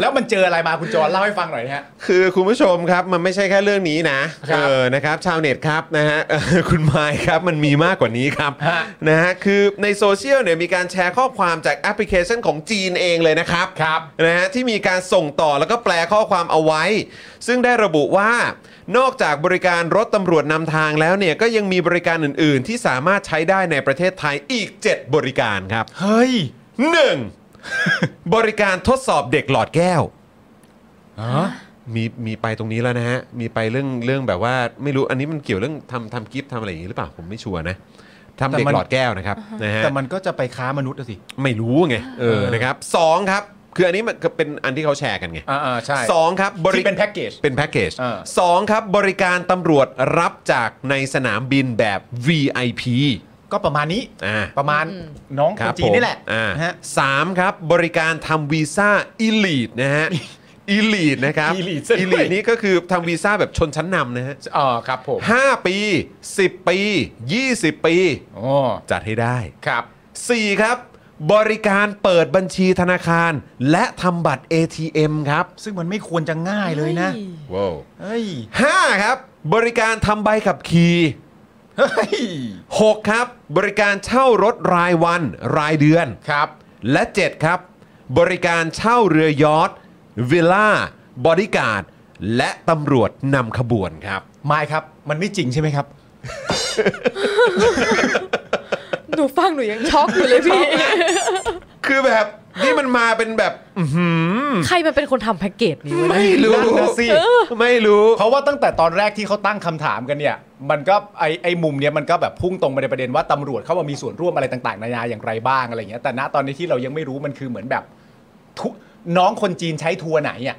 แล้วมันเจออะไรมาคุณจอนเล่าให้ฟังหน่อยนะฮะคือคุณผู้ชมครับมันไม่ใช่แค่เรื่องนี้นะเออนะครับชาวเน็ตครับนะฮะคุณไมค์ครับมันมีมากกว่านี้ครับนะฮะคือในโซเชียลเนี่ยมีการแชร์ข้อความจากแอปพลิเคชันของจีนเองเลยนะครับครับนะฮะที่มีการส่งต่อแล้วก็แปลข้อความเอาไว้ซึ่งได้ระบุว่านอกจากบริการรถตำรวจนำทางแล้วเนี่ยก็ยังมีบริการอื่นๆที่สามารถใช้ได้ในประเทศไทยอีกเจ็ดบริการครับเฮ้ย หนึ่ง บริการทดสอบเด็กหลอดแก้ว มีมีไปตรงนี้แล้วนะฮะมีไปเรื่องเรื่องแบบว่าไม่รู้อันนี้มันเกี่ยวเรื่องทำทำกิฟต์ทำอะไรอย่างนี้หรือเปล่าผมไม่ชัวร์นะทำเด็กหลอดแก้วนะครับนะฮะแต่มันก็จะไปค้ามนุษย์สิไม่รู้ไงเออนะครับสองครับคืออันนี้มันเป็นอันที่เขาแชร์กันไงอ่าใช่สองครับบริการเป็นแพ็กเกจเป็นแพ็กเกจสองครับบริการตำรวจรับจากในสนามบินแบบ วี ไอ พี ก็ประมาณนี้ประมาณน้องคนจีนนี่แหละฮะสามครับบริการทำวีซ่าอีลีทนะฮะอีลีทนะครับอีลีทนี่ก็คือทำวีซ่าแบบชนชั้นนำนะฮะอ๋อครับผมห้าปีสิบปียี่สิบปีอ๋อจัดให้ได้ครับสี่ครับบริการเปิดบัญชีธนาคารและทำบัตร เอ ที เอ็ม ครับซึ่งมันไม่ควรจะง่ายเลยนะว้าวเฮ้ยห้าครับบริการทำใบขับขี่เฮ้ยหกครับบริการเช่ารถรายวันรายเดือนครับและเจ็ดครับบริการเช่าเรือยอทวิลล่าบอดี้การ์ดและตำรวจนำขบวนครับไม่ครับมันไม่จริงใช่ไหมครับ หนูฟังหนูยังช็อกอยู่เลยพี่ คือแบบนี่มันมาเป็นแบบใครมันเป็นคนทำแพ็กเกจนี้ไม่รู้สิไม่รู้เพราะว่าตั้งแต่ตอนแรกที่เขาตั้งคำถามกันเนี่ยมันก็ไอไอมุมเนี้ยมันก็แบบพุ่งตรงไปในประเด็นว่าตำรวจเขาว่ามีส่วนร่วมอะไรต่างๆนานาอย่างไรบ้างอะไรเงี้ยแต่ณตอนนี้ที่เรายังไม่รู้มันคือเหมือนแบบทุกน้องคนจีนใช้ทัวร์ไหนอ่ะ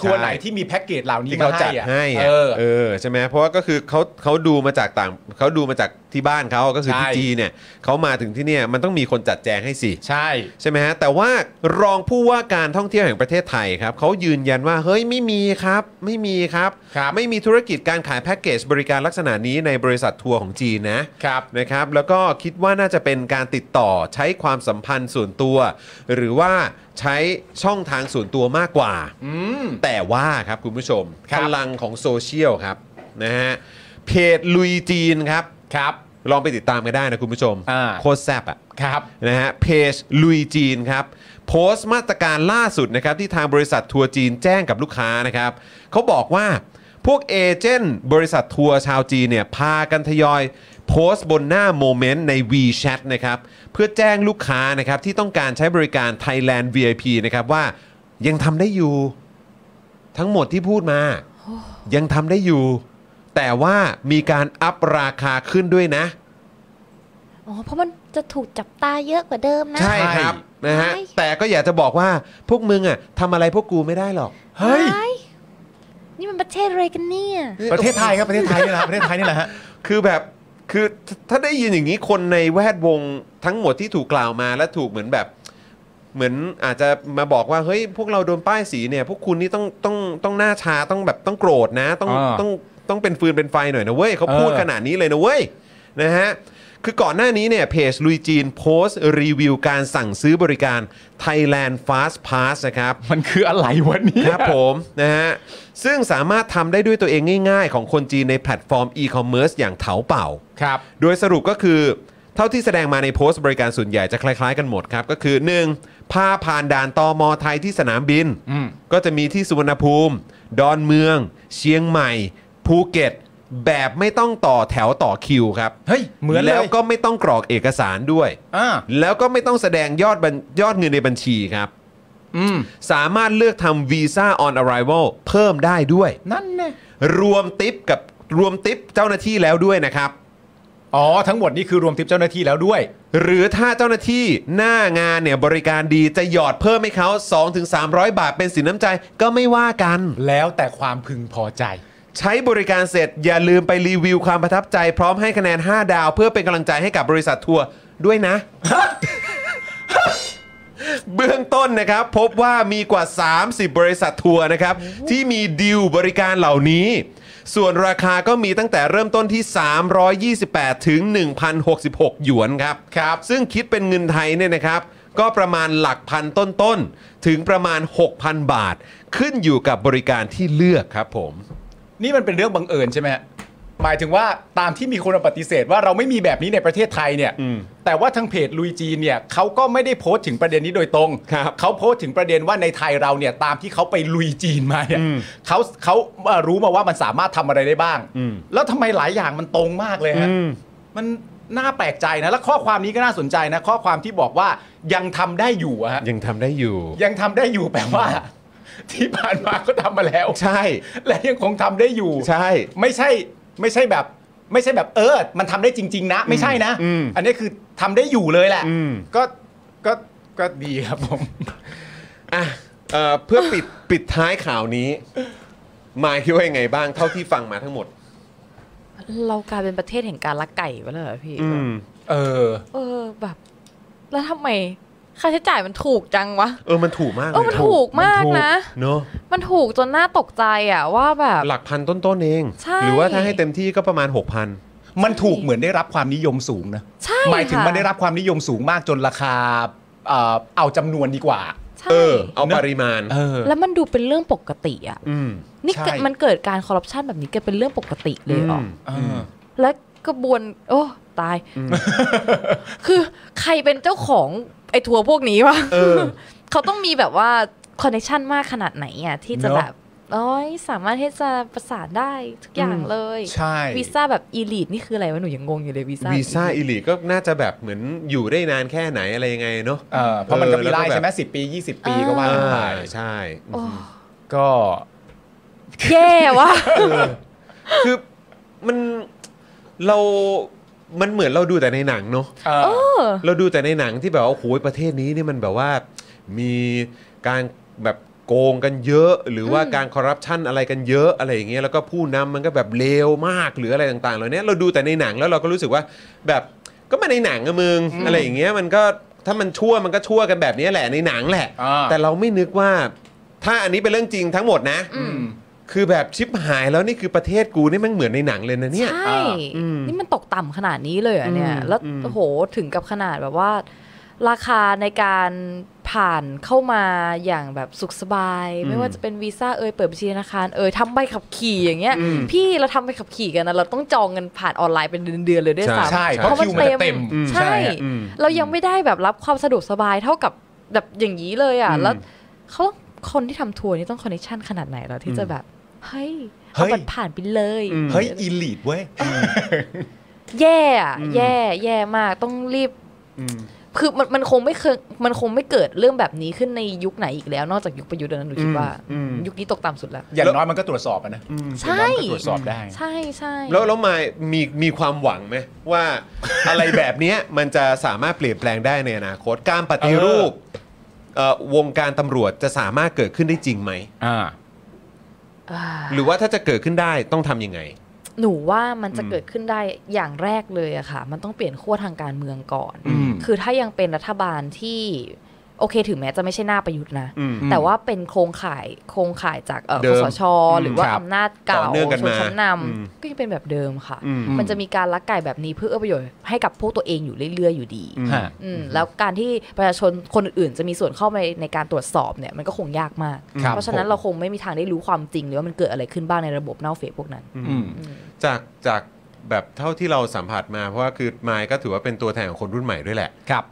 ทัวร์ไหนที่มีแพ็กเกจเหล่านี้มาจัดให้เออเออใช่ไหมเพราะว่าก็คือเขาเขาดูมาจากต่างเขาดูมาจากที่บ้านเขาก็คือที่จีนเนี่ยเขามาถึงที่เนี่ยมันต้องมีคนจัดแจงให้สิใช่ใช่ไหมฮะแต่ว่ารองผู้ว่าการท่องเที่ยวแห่งประเทศไทยครับเขายืนยันว่าเฮ้ยไม่มีครับไม่มีครับไม่มีธุรกิจการขายแพ็กเกจบริการลักษณะนี้ในบริษัททัวร์ของจีนนะครับนะครับแล้วก็คิดว่าน่าจะเป็นการติดต่อใช้ความสัมพันธ์ส่วนตัวหรือว่าใช้ช่องทางส่วนตัวมากกว่าแต่ว่าครับคุณผู้ชมพลังของโซเชียลครับนะฮะเพจลุยจีนครับครับลองไปติดตามกันได้นะคุณผู้ชมโคตรแซ่บอ่ะครับนะฮะเพจลุยจีนครับโพสต์มาตรการล่าสุดนะครับที่ทางบริษัททัวร์จีนแจ้งกับลูกค้านะครับเขาบอกว่าพวกเอเจนต์บริษัททัวร์ชาวจีนเนี่ยพากันทยอยโพสต์บนหน้าโมเมนต์ใน วีแชท นะครับเพื่อแจ้งลูกค้านะครับที่ต้องการใช้บริการ Thailand วี ไอ พี นะครับว่ายังทำได้อยู่ทั้งหมดที่พูดมา oh. ยังทำได้อยู่แต่ว่ามีการอัพราคาขึ้นด้วยนะอ๋อเพราะมันจะถูกจับตาเยอะกว่าเดิมนะใช่ครับนะฮะแต่ก็อยากจะบอกว่าพวกมึงอ่ะทำอะไรพวกกูไม่ได้หรอกเฮ้ยนี่มันประเทศอะไรกันเนี่ยประเทศไทยครับประเทศไทยนี่แหละประเทศไทยนี่แหละฮะคือแบบคือถ้าได้ยินอย่างนี้คนในแวดวงทั้งหมดที่ถูกกล่าวมาและถูกเหมือนแบบเหมือนอาจจะมาบอกว่าเฮ้ยพวกเราโดนป้ายสีเนี่ยพวกคุณนี่ต้องต้องต้องหน้าชาต้องแบบต้องโกรธนะต้องต้องต้องเป็นฟืนเป็นไฟหน่อยนะเว้ยเขาพูดขนาดนี้เลยนะเว้ยนะฮะคือก่อนหน้านี้เนี่ยเพจลุยจีนโพสต์รีวิวการสั่งซื้อบริการ Thailand Fast Pass นะครับมันคืออะไรวะเนี่ยครับผมนะฮะซึ่งสามารถทำได้ด้วยตัวเองง่ายๆของคนจีนในแพลตฟอร์มอีคอมเมิร์ซอย่างเถาเป่าครับโดยสรุปก็คือเท่าที่แสดงมาในโพสต์บริการส่วนใหญ่จะคล้ายๆกันหมดครับก็คือหนึ่งพาผ่านด่านตม.ไทยที่สนามบินก็จะมีที่สุวรรณภูมิดอนเมืองเชียงใหม่ภูเก็ตแบบไม่ต้องต่อแถวต่อคิวครับเฮ้ยเหมือนแล้วก็ไม่ต้องกรอกเอกสารด้วยแล้วก็ไม่ต้องแสดงยอดยอดเงินในบัญชีครับสามารถเลือกทำวีซ่า on arrival เพิ่มได้ด้วยนั่นนะรวมทิปกับรวมทิปเจ้าหน้าที่แล้วด้วยนะครับอ๋อทั้งหมดนี่คือรวมทิปเจ้าหน้าที่แล้วด้วยหรือถ้าเจ้าหน้าที่หน้างานเนี่ยบริการดีจะหยอดเพิ่มให้เขา สองถึงสามร้อย บาทเป็นสินน้ำใจก็ไม่ว่ากันแล้วแต่ความพึงพอใจใช้บริการเสร็จอย่าลืมไปรีวิวความประทับใจพร้อมให้คะแนนห้าดาวเพื่อเป็นกำลังใจให้กับบริษัททัวร์ด้วยนะ เบื้องต้นนะครับพบว่ามีกว่าสามสิบบริษัททัวร์นะครับ ที่มีดีลบริการเหล่านี้ส่วนราคาก็มีตั้งแต่เริ่มต้นที่สามร้อยยี่สิบแปดถึง หนึ่งพันหกสิบหก หยวนครับครับซึ่งคิดเป็นเงินไทยเนี่ยนะครับก็ประมาณหลักพันต้นๆถึงประมาณ หกพัน บาทขึ้นอยู่กับบริการที่เลือกครับผมนี่มันเป็นเรื่องบังเอิญใช่ไหมหมายถึงว่าตามที่มีคนปฏิเสธว่าเราไม่มีแบบนี้ในประเทศไทยเนี่ยแต่ว่าทางเพจลุยจีนเนี่ยเขาก็ไม่ได้โพสต์ถึงประเด็นนี้โดยตรงเขาโพสต์ถึงประเด็นว่าในไทยเราเนี่ยตามที่เขาไปลุยจีนมาเนี่ยเขาเขารู้มาว่ามันสามารถทำอะไรได้บ้างแล้วทำไมหลายอย่างมันตรงมากเลยฮะมันน่าแปลกใจนะและข้อความนี้ก็น่าสนใจนะข้อความที่บอกว่ายังทำได้อยู่ฮะยังทำได้อยู่ยังทำได้อยู่แปลว่า ที่ผ่านมาก็ทำมาแล้วใช่และยังคงทำได้อยู่ใช่ไม่ใช่ไม่ใช่แบบไม่ใช่แบบเออมันทำได้จริงๆนะไม่ใช่นะอันนี้คือทำได้อยู่เลยแหละก็ก็ก็ดีครับผมอ่ะเพื่อปิดปิดท้ายข่าวนี้หมายคิดว่ายังไงบ้างเท่าที่ฟังมาทั้งหมดเรากลายเป็นประเทศแห่งการลักไก่ไปแล้วเหรอพี่เออเออแบบแล้วทำไมค่าใช้จ่ายมันถูกจังวะเออมันถูกมากเออมันถูกมากนะเนอะมันถูกจนน่าตกใจอ่ะว่าแบบหลักพันต้นๆเองหรือว่าถ้าให้เต็มที่ก็ประมาณ หกพัน มันถูกเหมือนได้รับความนิยมสูงนะใช่หมายถึงมันได้รับความนิยมสูงมากจนราคาเอาจำนวนดีกว่าเออเอาปริมาณแล้วมันดูเป็นเรื่องปกติอ่ะนี่มันเกิดการคอร์รัปชันแบบนี้เกิดเป็นเรื่องปกติเลยอ๋อแล้วกระบวนโอ้ตายคือใครเป็นเจ้าของไอ้ทัวร์พวกนี้วะเขาต้องมีแบบว่าคอนเนคชั่นมากขนาดไหนอ่ะที่จะแบบอ้อยสามารถที่จะประสานได้ทุกอย่างเลยใช่วีซ่าแบบอีลีทนี่คืออะไรวะหนูยังงงอยู่เลยวีซ่าวีซ่าอีลีทก็น่าจะแบบเหมือนอยู่ได้นานแค่ไหนอะไรยังไงเนาะเพราะมันก็มีไล่ใช่ไหมสิบปียี่สิบปีก็ว่ากันไปใช่ก็แย่วะคือมันเรามันเหมือนเราดูแต่ในหนังเนาะเราดูแต่ในหนังที่แบบว่าโอ้โหประเทศนี้นี่มันแบบว่ามีการแบบโกงกันเยอะหรือว่าการคอร์รัปชันอะไรกันเยอะอะไรอย่างเงี้ยแล้วก็ผู้นำมันก็แบบเลวมากหรืออะไรต่างๆเหล่านี้เราดูแต่ในหนังแล้วเราก็รู้สึกว่าแบบก็มาในหนังอะมึงอะไรอย่างเงี้ยมันก็ถ้ามันชั่วมันก็ชั่วกันแบบนี้แหละในหนังแหละแต่เราไม่นึกว่าถ้าอันนี้เป็นเรื่องจริงทั้งหมดนะคือแบบชิบหายแล้วนี่คือประเทศกูนี่มันเหมือนในหนังเลยนะเนี่ยใช่นี่มันตกต่ำขนาดนี้เลยอะเนี่ยแล้วโหถึงกับขนาดแบบว่าราคาในการผ่านเข้ามาอย่างแบบสุขสบายไม่ว่าจะเป็นวีซ่าเอ่ยเปิดบัญชีธนาคารเอ่ยทำใบขับขี่อย่างเงี้ยพี่เราทำใบขับขี่กันนะเราต้องจองกันผ่านออนไลน์เป็นเดือนๆเลยด้วยซ้ำเพราะมันเต็มใช่เรายังไม่ได้แบบรับความสะดวกสบายเท่ากับแบบอย่างนี้เลยอ่ะแล้วเขาคนที่ทำทัวร์นี่ต้องคอนเนคชั่นขนาดไหนแล้วที่จะแบบเฮ้ยเอาบัตรผ่านไปเลยเฮ้ยอีลีทเว้ยแย่อะแย่แย่มากต้องรีบคือมันมันคงไม่เคยมันคงไม่เกิดเรื่องแบบนี้ขึ้นในยุคไหนอีกแล้วนอกจากยุคประยุทธ์นั้นหนูคิดว่ายุคนี้ตกต่ำสุดแล้วอย่างน้อยมันก็ตรวจสอบนะใช่ตรวจสอบได้ใช่ใช่แล้วแล้วมามีมีความหวังไหมว่าอะไรแบบนี้มันจะสามารถเปลี่ยนแปลงได้ในอนาคตการปฏิรูปวงการตำรวจจะสามารถเกิดขึ้นได้จริงไหมหรือว่าถ้าจะเกิดขึ้นได้ต้องทำยังไงหนูว่ามันจะเกิดขึ้นได้อย่างแรกเลยอะค่ะมันต้องเปลี่ยนขั้วทางการเมืองก่อนคือถ้ายังเป็นรัฐบาลที่โอเคถึงแม้จะไม่ใช่หน้าประยุทธ์นะแต่ว่าเป็นโครงข่ายโครงข่ายจากคสช.หรือว่าอำนาจเก่าชนชั้นนำก็ยังเป็นแบบเดิมค่ะมันจะมีการลักไก่แบบนี้เพื่อประโยชน์ให้กับพวกตัวเองอยู่เรื่อยๆอยู่ดีแล้วการที่ประชาชนคนอื่นจะมีส่วนเข้ามาในการตรวจสอบเนี่ยมันก็คงยากมากเพราะฉะนั้นเราคงไม่มีทางได้รู้ความจริงหรือว่ามันเกิดอะไรขึ้นบ้างในระบบเน่าเฟะพวกนั้นจากจากแบบเท่าที่เราสัมผัสมาเพราะว่าคือไมค์ก็ถือว่าเป็นตัวแทนของคนรุ่นใหม่ด้วยแหละ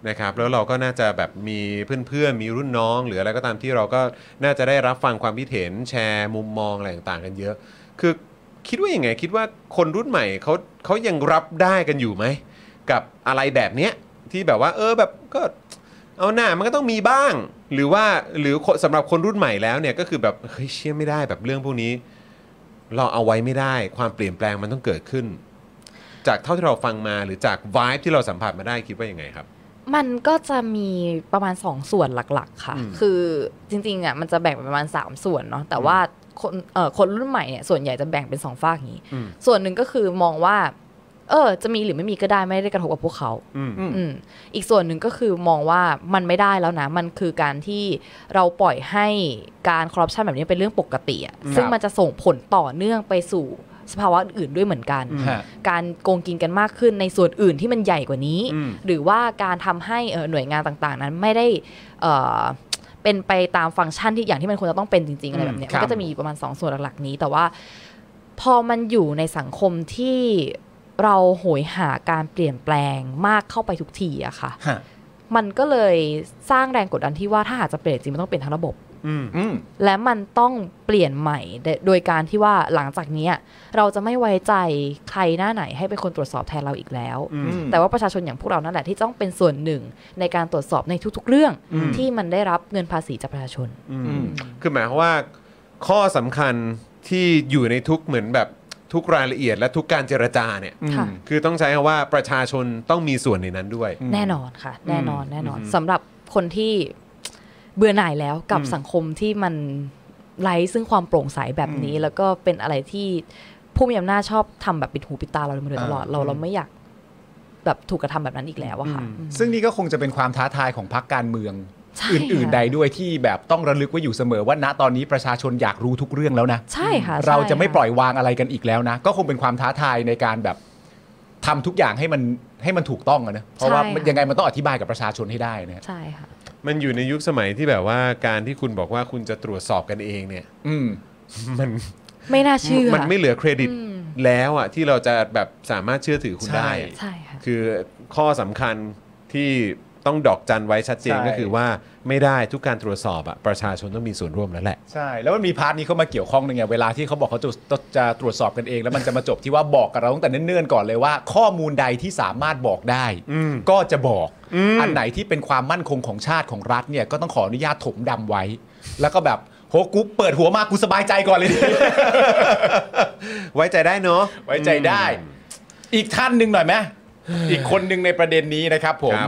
นะครับแล้วเราก็น่าจะแบบมีเพื่อนๆมีรุ่นน้องหรืออะไรก็ตามที่เราก็น่าจะได้รับฟังความคิดเห็นแชร์มุมมองอะไรต่างๆกันเยอะคือคิดว่าอย่างไงคิดว่าคนรุ่นใหม่เขาเขายังรับได้กันอยู่ไหมกับอะไรแบบเนี้ยที่แบบว่าเออแบบก็เอาหน้ามันก็ต้องมีบ้างหรือว่าหรือสำหรับคนรุ่นใหม่แล้วเนี่ยก็คือแบบเฮ้ยเชื่อไม่ได้แบบเรื่องพวกนี้เราเอาไว้ไม่ได้ความเปลี่ยนแปลงมันต้องเกิดขึ้นจากเท่าที่เราฟังมาหรือจาก ไวบ์ ที่เราสัมผัสมาได้คิดว่ายังไงครับมันก็จะมีประมาณสองส่วนหลักๆค่ะคือจริงๆอ่ะมันจะแบ่งประมาณสามส่วนเนาะแต่ว่าคนเอ่อคนรุ่นใหม่เนี่ยส่วนใหญ่จะแบ่งเป็นสองฝั่งอย่างนี้ส่วนหนึ่งก็คือมองว่าเออจะมีหรือไม่มีก็ได้ไม่ได้กระทบกับพวกเขาอืมอีกส่วนหนึ่งก็คือมองว่ามันไม่ได้แล้วนะมันคือการที่เราปล่อยให้การคอร์รัปชันแบบนี้เป็นเรื่องปกติอ่ะซึ่งมันจะส่งผลต่อเนื่องไปสู่สภาวะอื่นด้วยเหมือนกันการโกงกินกันมากขึ้นในส่วนอื่นที่มันใหญ่กว่านี้หรือว่าการทำให้หน่วยงานต่างๆนั้นไม่ได้เป็นไปตามฟังก์ชันที่อย่างที่มันควรจะต้องเป็นจริงๆอะไรแบบนี้ก็จะมีประมาณสองส่วนหลักๆนี้แต่ว่าพอมันอยู่ในสังคมที่เราโหยหาการเปลี่ยนแปลงมากเข้าไปทุกทีอะค่ะมันก็เลยสร้างแรงกดดันที่ว่าถ้าหากจะเปลี่ยนจริงมันต้องเป็นทั้งระบบ และมันต้องเปลี่ยนใหม่โดยการที่ว่าหลังจากนี้เราจะไม่ไว้ใจใครหน้าไหนให้เป็นคนตรวจสอบแทนเราอีกแล้วแต่ว่าประชาชนอย่างพวกเรานั่นแหละที่ต้องเป็นส่วนหนึ่งในการตรวจสอบในทุกๆเรื่องที่มันได้รับเงินภาษีจากประชาชนคือหมายความว่าข้อสำคัญที่อยู่ในทุกเหมือนแบบทุกรายละเอียดและทุกการเจรจาเนี่ยคือต้องใช้คำว่าประชาชนต้องมีส่วนในนั้นด้วยแน่นอนค่ะแน่นอนแน่นอนสำหรับคนที่เบื่อหน่ายแล้วกับสังคมที่มันไร้ซึ่งความโปร่งใสแบบนี้แล้วก็เป็นอะไรที่ผู้มีอำนาจชอบทำแบบปิดหูปิดตาเรามาโดยตลอดเราเราไม่อยากแบบถูกกระทำแบบนั้นอีกแล้วอะค่ะซึ่งนี่ก็คงจะเป็นความท้าทายของพรรคการเมืองอื่นๆใดด้วยที่แบบต้องระลึกไว้อยู่เสมอว่าณตอนนี้ประชาชนอยากรู้ทุกเรื่องแล้วนะใช่ค่ะเราจะไม่ปล่อยวางอะไรกันอีกแล้วนะก็คงเป็นความท้าทายในการแบบทำทุกอย่างให้มันให้มันถูกต้องนะเพราะว่ายังไงมันต้องอธิบายกับประชาชนให้ได้นะใช่ค่ะมันอยู่ในยุคสมัยที่แบบว่าการที่คุณบอกว่าคุณจะตรวจสอบกันเองเนี่ยอืมมันไม่น่าเชื่อมันไม่เหลือเครดิตแล้วอ่ะที่เราจะแบบสามารถเชื่อถือคุณได้ใช่ค่ะคือข้อสำคัญที่ต้องดอกจันไว้ชัดเจนก็คือว่าไม่ได้ทุกการตรวจสอบอ่ะประชาชนต้องมีส่วนร่วมแล้วแหละใช่แล้วมันมีพาร์ทนี้เข้ามาเกี่ยวข้องนึงไงเวลาที่เขาบอกเขาจะจะตรวจสอบกันเองแล้วมันจะมาจบที่ว่าบอกกับเราตั้งแต่เนิ่นๆก่อนเลยว่าข้อมูลใดที่สามารถบอกได้ก็จะบอกอันไหนที่เป็นความมั่นคงของชาติของรัฐเนี่ยก็ต้องขออนุญาตถมดำไว้แล้วก็แบบโหกูเปิดหัวมากูสบายใจก่อนเลยไว้ใจได้เนาะไว้ใจได้อีกท่านนึงหน่อยไหมอีกคนนึงในประเด็นนี้นะครับผม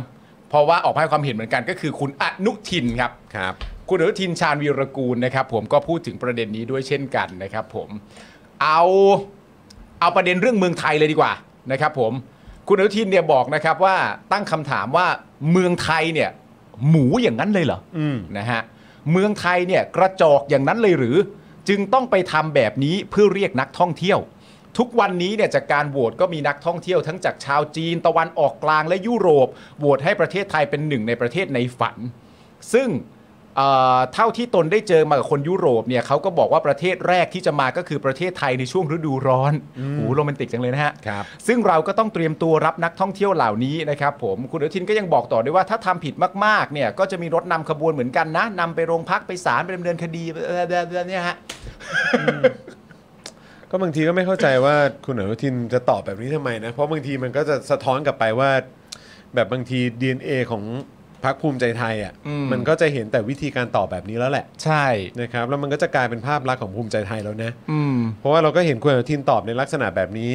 เพราะว่าออกให้ความเห็นเหมือนกันก็คือคุณอนุทินครับครับคุณอนุทินชาญวีรกูลนะครับผมก็พูดถึงประเด็นนี้ด้วยเช่นกันนะครับผมเอาเอาประเด็นเรื่องเมืองไทยเลยดีกว่านะครับผมคุณอนุทินเนี่ยบอกนะครับว่าตั้งคำถามว่าเมืองไทยเนี่ยหมูอย่างนั้นเลยเหรอนะฮะเมืองไทยเนี่ยกระจอกอย่างนั้นเลยหรือจึงต้องไปทำแบบนี้เพื่อเรียกนักท่องเที่ยวทุกวันนี้เนี่ยจากการโหวตก็มีนักท่องเที่ยวทั้งจากชาวจีนตะวันออกกลางและยุโรปโหวตให้ประเทศไทยเป็นหนึ่งในประเทศในฝันซึ่ง เอ่อ เท่าที่ตนได้เจอมากับคนยุโรปเนี่ยเขาก็บอกว่าประเทศแรกที่จะมาก็คือประเทศไทยในช่วงฤดูร้อนโหโรแมนติกจังเลยนะฮะซึ่งเราก็ต้องเตรียมตัวรับนักท่องเที่ยวเหล่านี้นะครับผมคุณอนุทินก็ยังบอกต่อด้วยว่าถ้าทำผิดมากๆเนี่ยก็จะมีรถนำขบวนเหมือนกันนะนำไปโรงพักไปศาลไปดำเนินคดีเนี่ยฮะก็บางทีก็ไม่เข้าใจว่าคุณอนุทินจะตอบแบบนี้ทำไมนะเพราะบางทีมันก็จะสะท้อนกลับไปว่าแบบบางที ดี เอ็น เอ ของพรรคภูมิใจไทยอ่ะ ม, มันก็จะเห็นแต่วิธีการตอบแบบนี้แล้วแหละใช่นะครับแล้วมันก็จะกลายเป็นภาพลักษณ์ของภูมิใจไทยแล้วนะเพราะว่าเราก็เห็นคุณอนุทินตอบในลักษณะแบบนี้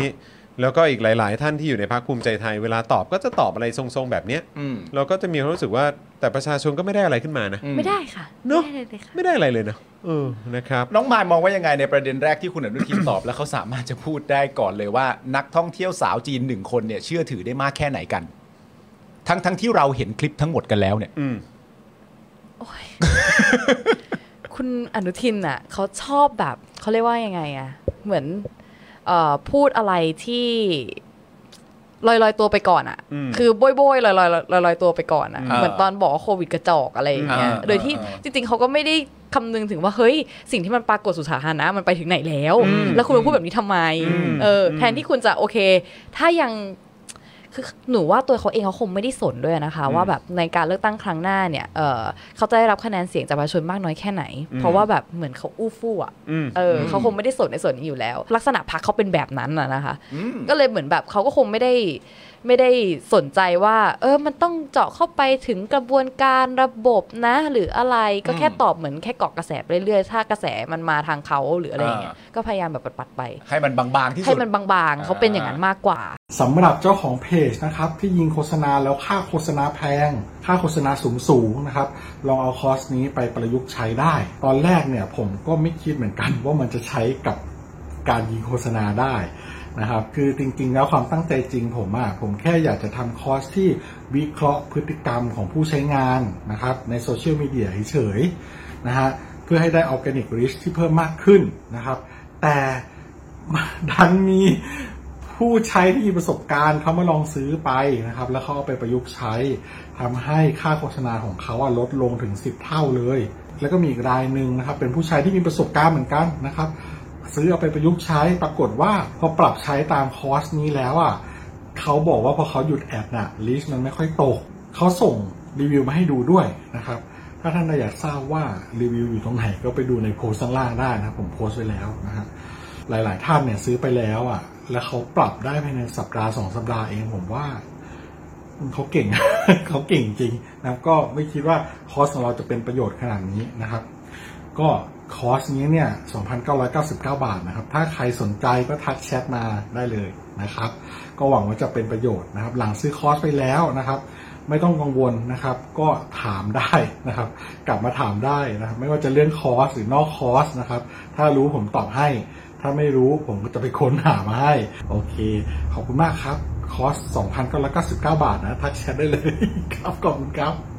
แล้วก็อีกหลายๆท่านที่อยู่ในพรรคภูมิใจไทยเวลาตอบก็จะตอบอะไรทรงๆแบบนี้เราก็จะมีความรู้สึกว่าแต่ประชาชนก็ไม่ได้อะไรขึ้นมานะไม่ได้ค่ะเนาะไม่ได้อะไรเลยนะเออนะครับน้องมายมองว่ายังไงในประเด็นแรกที่คุณอนุทินตอบแล้วเขาสามารถจะพูดได้ก่อนเลยว่านักท่องเที่ยวสาวจีนหนึ่งคนเนี่ยเชื่อถือได้มากแค่ไหนกันทั้งทั้งที่เราเห็นคลิปทั้งหมดกันแล้วเนี่ยโอ้ย คุณอนุทินอ่ะเขาชอบแบบเขาเรียกว่ายังไงอ่ะเหมือนพูดอะไรที่ลอยๆตัวไปก่อนอ่ะคือโบยๆลอยๆลอยๆตัวไปก่อนอ่ะเหมือนตอนบอกว่าโควิดกระจอกอะไรอย่างเงี้ยโดยที่จริงๆเขาก็ไม่ได้คำนึงถึงว่าเฮ้ยสิ่งที่มันปรากฏสู่สาธารณะมันไปถึงไหนแล้วแล้วคุณมาพูดแบบนี้ทำไมเออแทนที่คุณจะโอเคถ้ายังคือหนูว่าตัวเขาเองเขาคงไม่ได้สนด้วยนะคะว่าแบบในการเลือกตั้งครั้งหน้าเนี่ย เ, เขาจะได้รับคะแนนเสียงจากประชาชนมากน้อยแค่ไหนเพราะว่าแบบเหมือนเขาอู้ฟู่อ่ะเออเขาคงไม่ได้สนในส่วนนี้อยู่แล้วลักษณะพรรคเขาเป็นแบบนั้นน่ะนะคะก็เลยเหมือนแบบเขาก็คงไม่ได้ไม่ได้สนใจว่าเออมันต้องเจาะเข้าไปถึงกระบวนการระบบนะหรืออะไรก็แค่ตอบเหมือนแค่เกาะกระแสไปเรื่อยๆถ้ากระแสมันมาทางเขาหรืออะไรอย่างเงี้ยก็พยายามแบบปัดๆไปให้มันบางๆที่สุดให้มันบางๆเขาเป็นอย่างนั้นมากกว่าสำหรับเจ้าของเพจนะครับที่ยิงโฆษณาแล้วค่าโฆษณาแพงค่าโฆษณาสูงๆนะครับลองเอาคอร์สนี้ไปประยุกต์ใช้ได้ตอนแรกเนี่ยผมก็ไม่คิดเหมือนกันว่ามันจะใช้กับการยิงโฆษณาได้นะครับคือจริงๆแล้วความตั้งใจจริงผมอะผมแค่อยากจะทำคอร์สที่วิเคราะห์พฤติกรรมของผู้ใช้งานนะครับในโซเชียลมีเดียเฉยๆนะฮะเพื่อให้ได้ออร์แกนิกรีชที่เพิ่มมากขึ้นนะครับแต่ดันมีผู้ใช้ที่มีประสบการณ์เขามาลองซื้อไปนะครับแล้วเขาเอาไปประยุกต์ใช้ทำให้ค่าโฆษณาของเขาลดลงถึงสิบเท่าเลยแล้วก็มีอีกรายหนึ่งนะครับเป็นผู้ใช้ที่มีประสบการณ์เหมือนกันนะครับซื้อเอาไปประยุกต์ใช้ปรากฏว่าพอปรับใช้ตามคอร์สนี้แล้วอ่ะเขาบอกว่าพอเขาหยุดแอดน่ะลิสต์มันไม่ค่อยตกเขาส่งรีวิวมาให้ดูด้วยนะครับ ถ้าท่านอยากทราบว่ารีวิวอยู่ตรงไหนก็ไปดูในโพสต์ข้างล่างได้นะผมโพสต์ไว้แล้วนะฮะหลายๆท่านเนี่ยซื้อไปแล้วอ่ะแล้วเขาปรับได้ภายในสัปดาห์สองสัปดาห์เองผมว่าเขาเก่ง เขาเก่งจริงนะก็ไม่คิดว่าคอร์สของเราจะเป็นประโยชน์ขนาดนี้นะครับก็คอร์สนี้เนี่ย สองพันเก้าร้อยเก้าสิบเก้า บาทนะครับถ้าใครสนใจก็ทักแชทมาได้เลยนะครับก็หวังว่าจะเป็นประโยชน์นะครับหลังซื้อคอร์สไปแล้วนะครับไม่ต้องกังวลนะครับก็ถามได้นะครับกลับมาถามได้นะครับไม่ว่าจะเรื่องคอร์สหรือนอกคอร์สนะครับถ้ารู้ผมตอบให้ถ้าไม่รู้ผมก็จะไปค้นหามาให้โอเคขอบคุณมากครับคอร์ส สองพันเก้าร้อยเก้าสิบเก้า บาทนะทักแชทได้เลยครับขอบคุณครับ